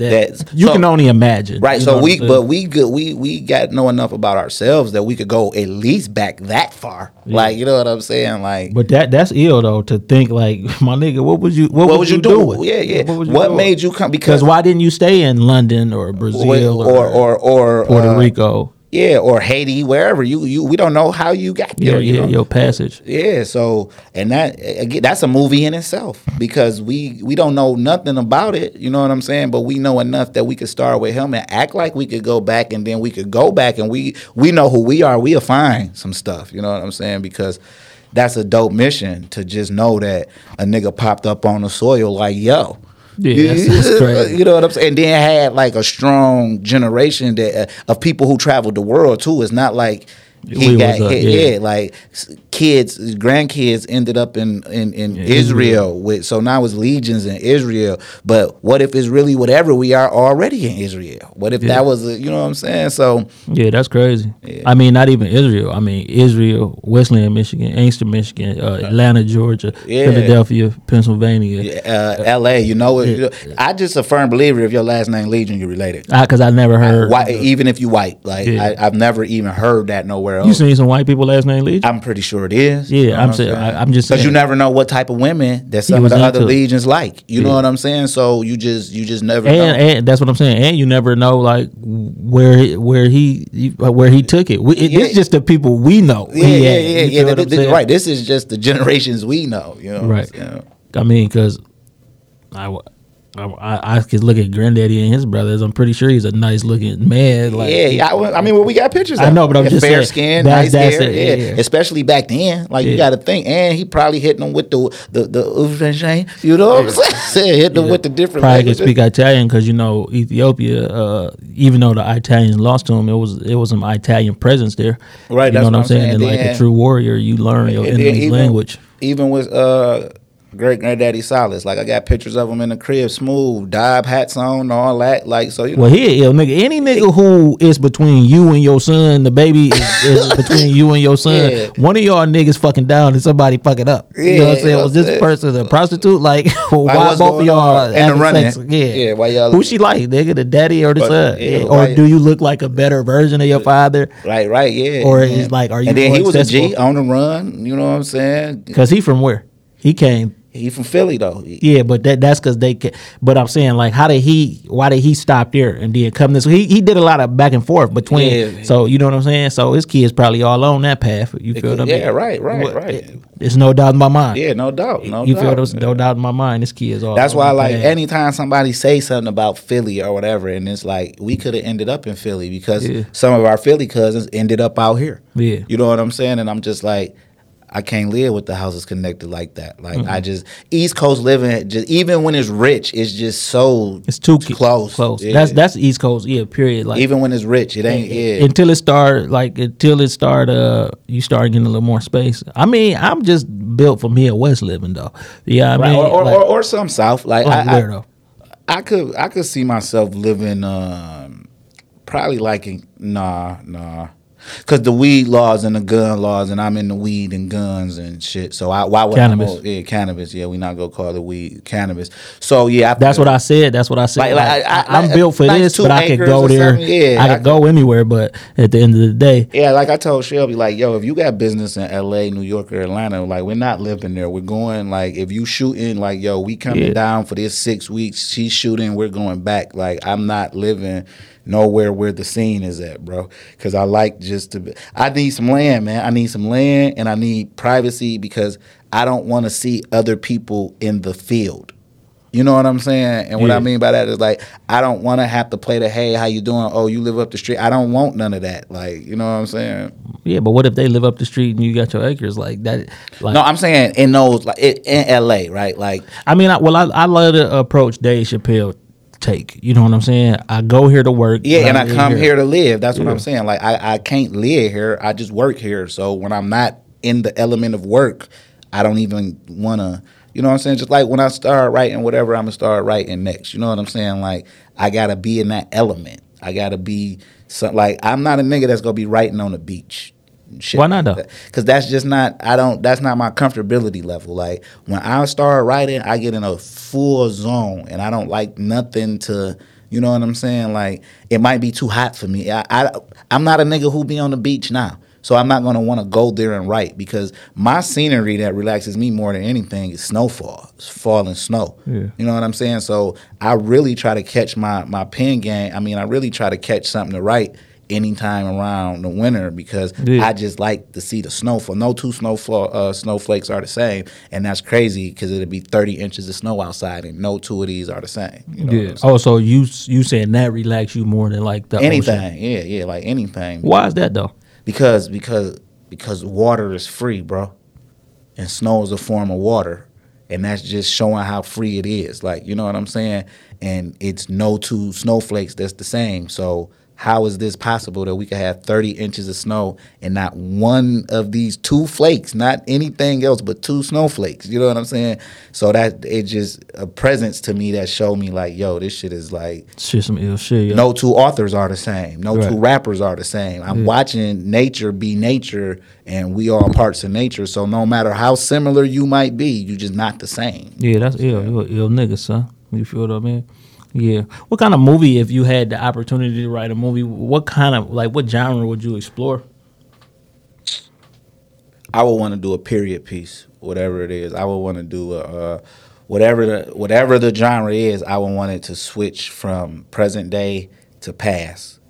you can only imagine. Right. So we got to know enough about ourselves that we could go at least back that far. Yeah. Like you know what I'm saying? Like, but that's ill though to think like my nigga, what was you doing? What made you come? Because why didn't you stay in London or Brazil or Puerto Rico? Yeah, or Haiti, wherever you we don't know how you got there. Yeah, you know? Your passage. Yeah, so and that's a movie in itself because we don't know nothing about it. You know what I'm saying? But we know enough that we could start with him and act like we could go back, and then we could go back and we know who we are. We'll find some stuff. You know what I'm saying? Because that's a dope mission to just know that a nigga popped up on the soil like yo. Yeah, that's crazy. You know what I'm saying? And then had like a strong generation that of people who traveled the world too. It's not like he got hit. Yeah, like kids, grandkids ended up in Israel with. So now it's legions in Israel. But what if it's really whatever we are already in Israel? What if that was, you know what I'm saying? So yeah, that's crazy. Yeah. I mean, not even Israel. I mean, Israel, Wesleyan, Michigan, Inkster, Michigan, Atlanta, Georgia, Philadelphia, Pennsylvania, L.A. You know, I just a firm believer. If your last name Legion, you're related. Because I never heard. Even if you white, like I've never even heard that nowhere. You seen some white people last name Legion? I'm pretty sure it is. Yeah, you know I'm just saying. Because you never know what type of women that some of the other Legions like. You know what I'm saying? So you just never know. And that's what I'm saying. And you never know like where he took it. It's just the people we know. Right. This is just the generations we know. You know right. What I'm saying? I mean, because I could look at Granddaddy and his brothers. I'm pretty sure he's a nice looking man. Like, well, we got pictures. I know, but I'm just fair skin, nice hair. Especially back then. Like you got to think, and he probably hitting them with the you know what I'm saying? Hitting them with the different. Probably could speak Italian because you know Ethiopia. Even though the Italians lost to him, it was some Italian presence there. Right, you know what I'm saying. And like a true warrior, you learn your enemy's language. Even with Great Granddaddy Solace, like I got pictures of him in the crib, smooth, dab hats on, all that, like so. You know. Well, nigga, any nigga who is between you and your son, the baby is between you and your son. Yeah. One of y'all niggas fucking down and somebody fucking up. You know what I'm saying? Was this person a prostitute? Like, why both of y'all in the running? Why y'all? Who she like, nigga, the daddy or the son? Yeah, or do you look like a better version of your father? Right, yeah. Or it's like, are you? And then he was accessible? A G on the run. You know what I'm saying? Because he from where? He came. He from Philly though. Yeah, but that's because they. But I'm saying, like, why did he stop there and then come this? He did a lot of back and forth between. Yeah, so you know what I'm saying. So his kids probably all on that path. You feel what I'm saying? Yeah, right. There's no doubt in my mind. Yeah, no doubt. No doubt in my mind. This kid is all. That's why, like, anytime somebody say something about Philly or whatever, and it's like we could have ended up in Philly because some of our Philly cousins ended up out here. Yeah, you know what I'm saying? And I'm just like. I can't live with the houses connected like that. Like I just East Coast living, just even when it's rich, it's just so it's too close. Yeah. That's East Coast, period. Like even when it's rich, it ain't until it start you start getting a little more space. I mean, I'm just built from here west living though. Yeah, I mean, or some south. Like I could see myself living probably like in nah. Cause the weed laws and the gun laws, and I'm in the weed and guns and shit. So why would cannabis? Cannabis. Yeah, we not gonna call it weed cannabis. So that's what I said. Like, I'm built for this, but I could go there. Yeah, I could go anywhere. But at the end of the day, like I told Shelby, like, yo, if you got business in L.A., New York, or Atlanta, like we're not living there. We're going. Like if you shooting, like yo, we coming down for this 6 weeks. She's shooting. We're going back. Like I'm not living nowhere where the scene is at, bro. Because I like just to be, I need some land, man. I need some land and I need privacy because I don't want to see other people in the field. You know what I'm saying? And what I mean by that is like I don't want to have to play the hey, how you doing? Oh, you live up the street. I don't want none of that. Like, you know what I'm saying? Yeah, but what if they live up the street and you got your acres like that? Like, no, I'm saying in those like in L.A., right? Like, I mean, I love to approach Dave Chappelle. Take you know what I'm saying? I go here to work, and I come here to live. That's what I'm saying. Like I can't live here. I just work here. So when I'm not in the element of work, I don't even want to. You know what I'm saying? Just like when I start writing whatever, I'm gonna start writing next. You know what I'm saying? Like I gotta be in that element. I gotta be something. Like I'm not a nigga that's gonna be writing on the beach. Why not though? Because that's just not. That's not my comfortability level. Like when I start writing, I get in a full zone, and I don't like nothing to. You know what I'm saying? Like it might be too hot for me. I'm not a nigga who be on the beach now, so I'm not gonna want to go there and write because my scenery that relaxes me more than anything is snowfall, falling snow. Yeah. You know what I'm saying? So I really try to catch my pen game. I mean, I really try to catch something to write anytime around the winter because I just like to see the snowfall. No two snowflakes are the same, and that's crazy because it'll be 30 inches of snow outside, and no two of these are the same. You know what I'm saying? Oh, so you saying that relax you more than like the anything? Ocean. Yeah, like anything. Why is that though? Because water is free, bro, and snow is a form of water. And that's just showing how free it is. Like, you know what I'm saying? And it's no two snowflakes that's the same. So how is this possible that we could have 30 inches of snow and not one of these two flakes, not anything else but two snowflakes? You know what I'm saying? So that it just a presence to me that showed me like, yo, this shit is like shit, some ill shit. Yo. No two authors are the same. No two rappers are the same. I'm watching nature be nature, and we are parts of nature. So no matter how similar you might be, you just not the same. Yeah, that's ill. You an ill nigga, son. You feel what I mean? Yeah. What kind of movie, if you had the opportunity to write a movie, what genre would you explore? I would want to do a period piece, whatever it is. I would want to do whatever the genre is, I would want it to switch from present day to past.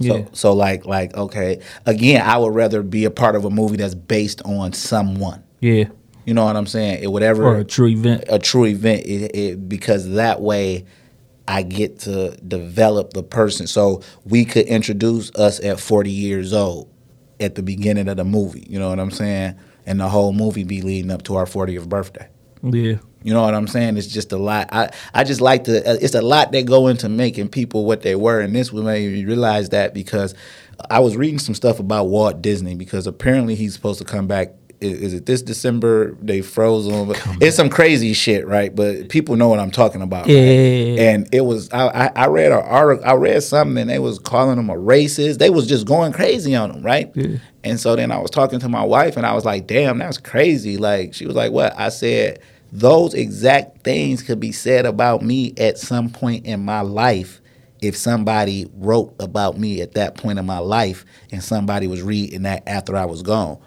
Yeah. So like okay, again, I would rather be a part of a movie that's based on someone. Yeah. You know what I'm saying? Or a true event. A true event, because that way I get to develop the person. So we could introduce us at 40 years old at the beginning of the movie. You know what I'm saying? And the whole movie be leading up to our 40th birthday. Yeah. You know what I'm saying? It's just a lot. I just like it's a lot that go into making people what they were. And this would make me realize that because I was reading some stuff about Walt Disney because apparently he's supposed to come back. Is it this December? They froze on. It's some crazy shit, right? But people know what I'm talking about. Yeah. Right? And it was I read an article. I read something, and they was calling him a racist. They was just going crazy on him, right? Yeah. And so then I was talking to my wife, and I was like, "Damn, that's crazy." Like she was like, "What?" I said, "Those exact things could be said about me at some point in my life." If somebody wrote about me at that point in my life, and somebody was reading that after I was gone.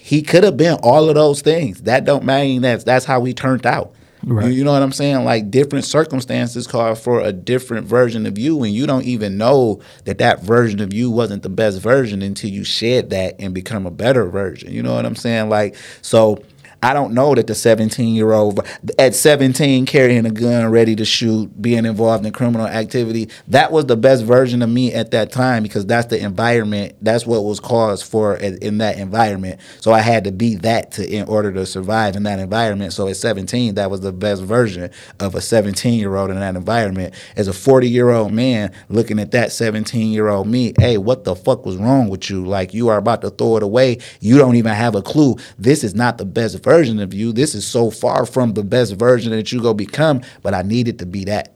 He could have been all of those things. That don't mean that's how we turned out. Right. You know what I'm saying? Like different circumstances call for a different version of you, and you don't even know that version of you wasn't the best version until you shed that and become a better version. You know what I'm saying? Like so. I don't know that the 17-year-old, at 17, carrying a gun, ready to shoot, being involved in criminal activity, that was the best version of me at that time because that's the environment. That's what was caused for in that environment. So I had to be that in order to survive in that environment. So at 17, that was the best version of a 17-year-old in that environment. As a 40-year-old man looking at that 17-year-old me, hey, what the fuck was wrong with you? Like, you are about to throw it away. You don't even have a clue. This is not the best version of you. This is so far from the best version that you go become, but I needed to be that.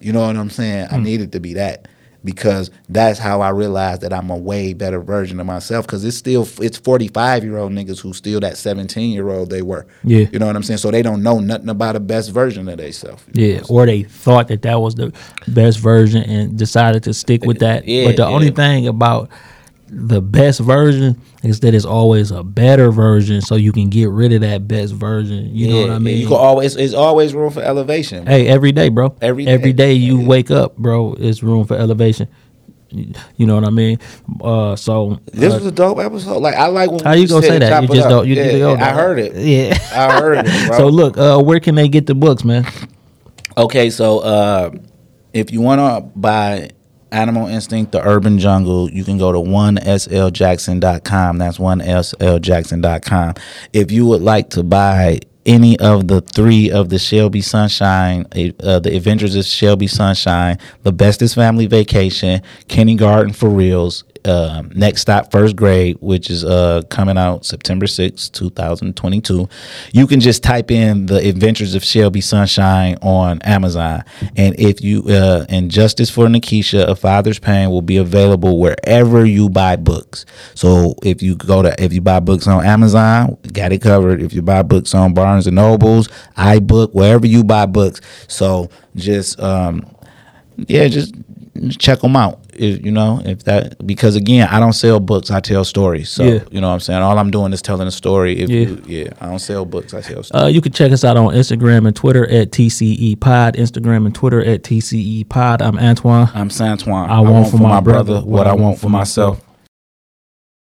You know what I'm saying? I needed to be that because that's how I realized that I'm a way better version of myself because it's 45-year-old niggas who still that 17-year-old they were. Yeah. You know what I'm saying? So they don't know nothing about the best version of themselves. Yeah, or they thought that was the best version and decided to stick with that. Yeah, but the only thing about the best version is that it's always a better version, so you can get rid of that best version. You know what I mean? You can always. It's always room for elevation. Bro. Hey, every day, bro. Every day you wake up, bro. It's room for elevation. You know what I mean? So this was a dope episode. Like I like when how you gonna say that? You just don't. I heard it. Yeah, I heard it. Bro. So look, where can they get the books, man? Okay, so if you wanna buy Animal Instinct, The Urban Jungle, you can go to 1SLJackson.com. That's 1SLJackson.com. If you would like to buy any of the three of the Shelby Sunshine, The Adventures of Shelby Sunshine, The Bestest Family Vacation, Kindergarten for Reals, Next Stop First Grade, which is coming out September 6, 2022. You can just type in The Adventures of Shelby Sunshine on Amazon. And if you and Justice for Nakisha, A Father's Pain will be available wherever you buy books. So if you buy books on Amazon, got it covered. If you buy books on Barnes and Nobles, iBook, wherever you buy books. So just check them out, you know, if that, because again, I don't sell books, I tell stories. So, yeah. You know what I'm saying? All I'm doing is telling a story. I don't sell books, I tell stories. You can check us out on Instagram and Twitter at TCE Pod. I'm Antoine. I'm Santoine. I want for my brother what I want for myself.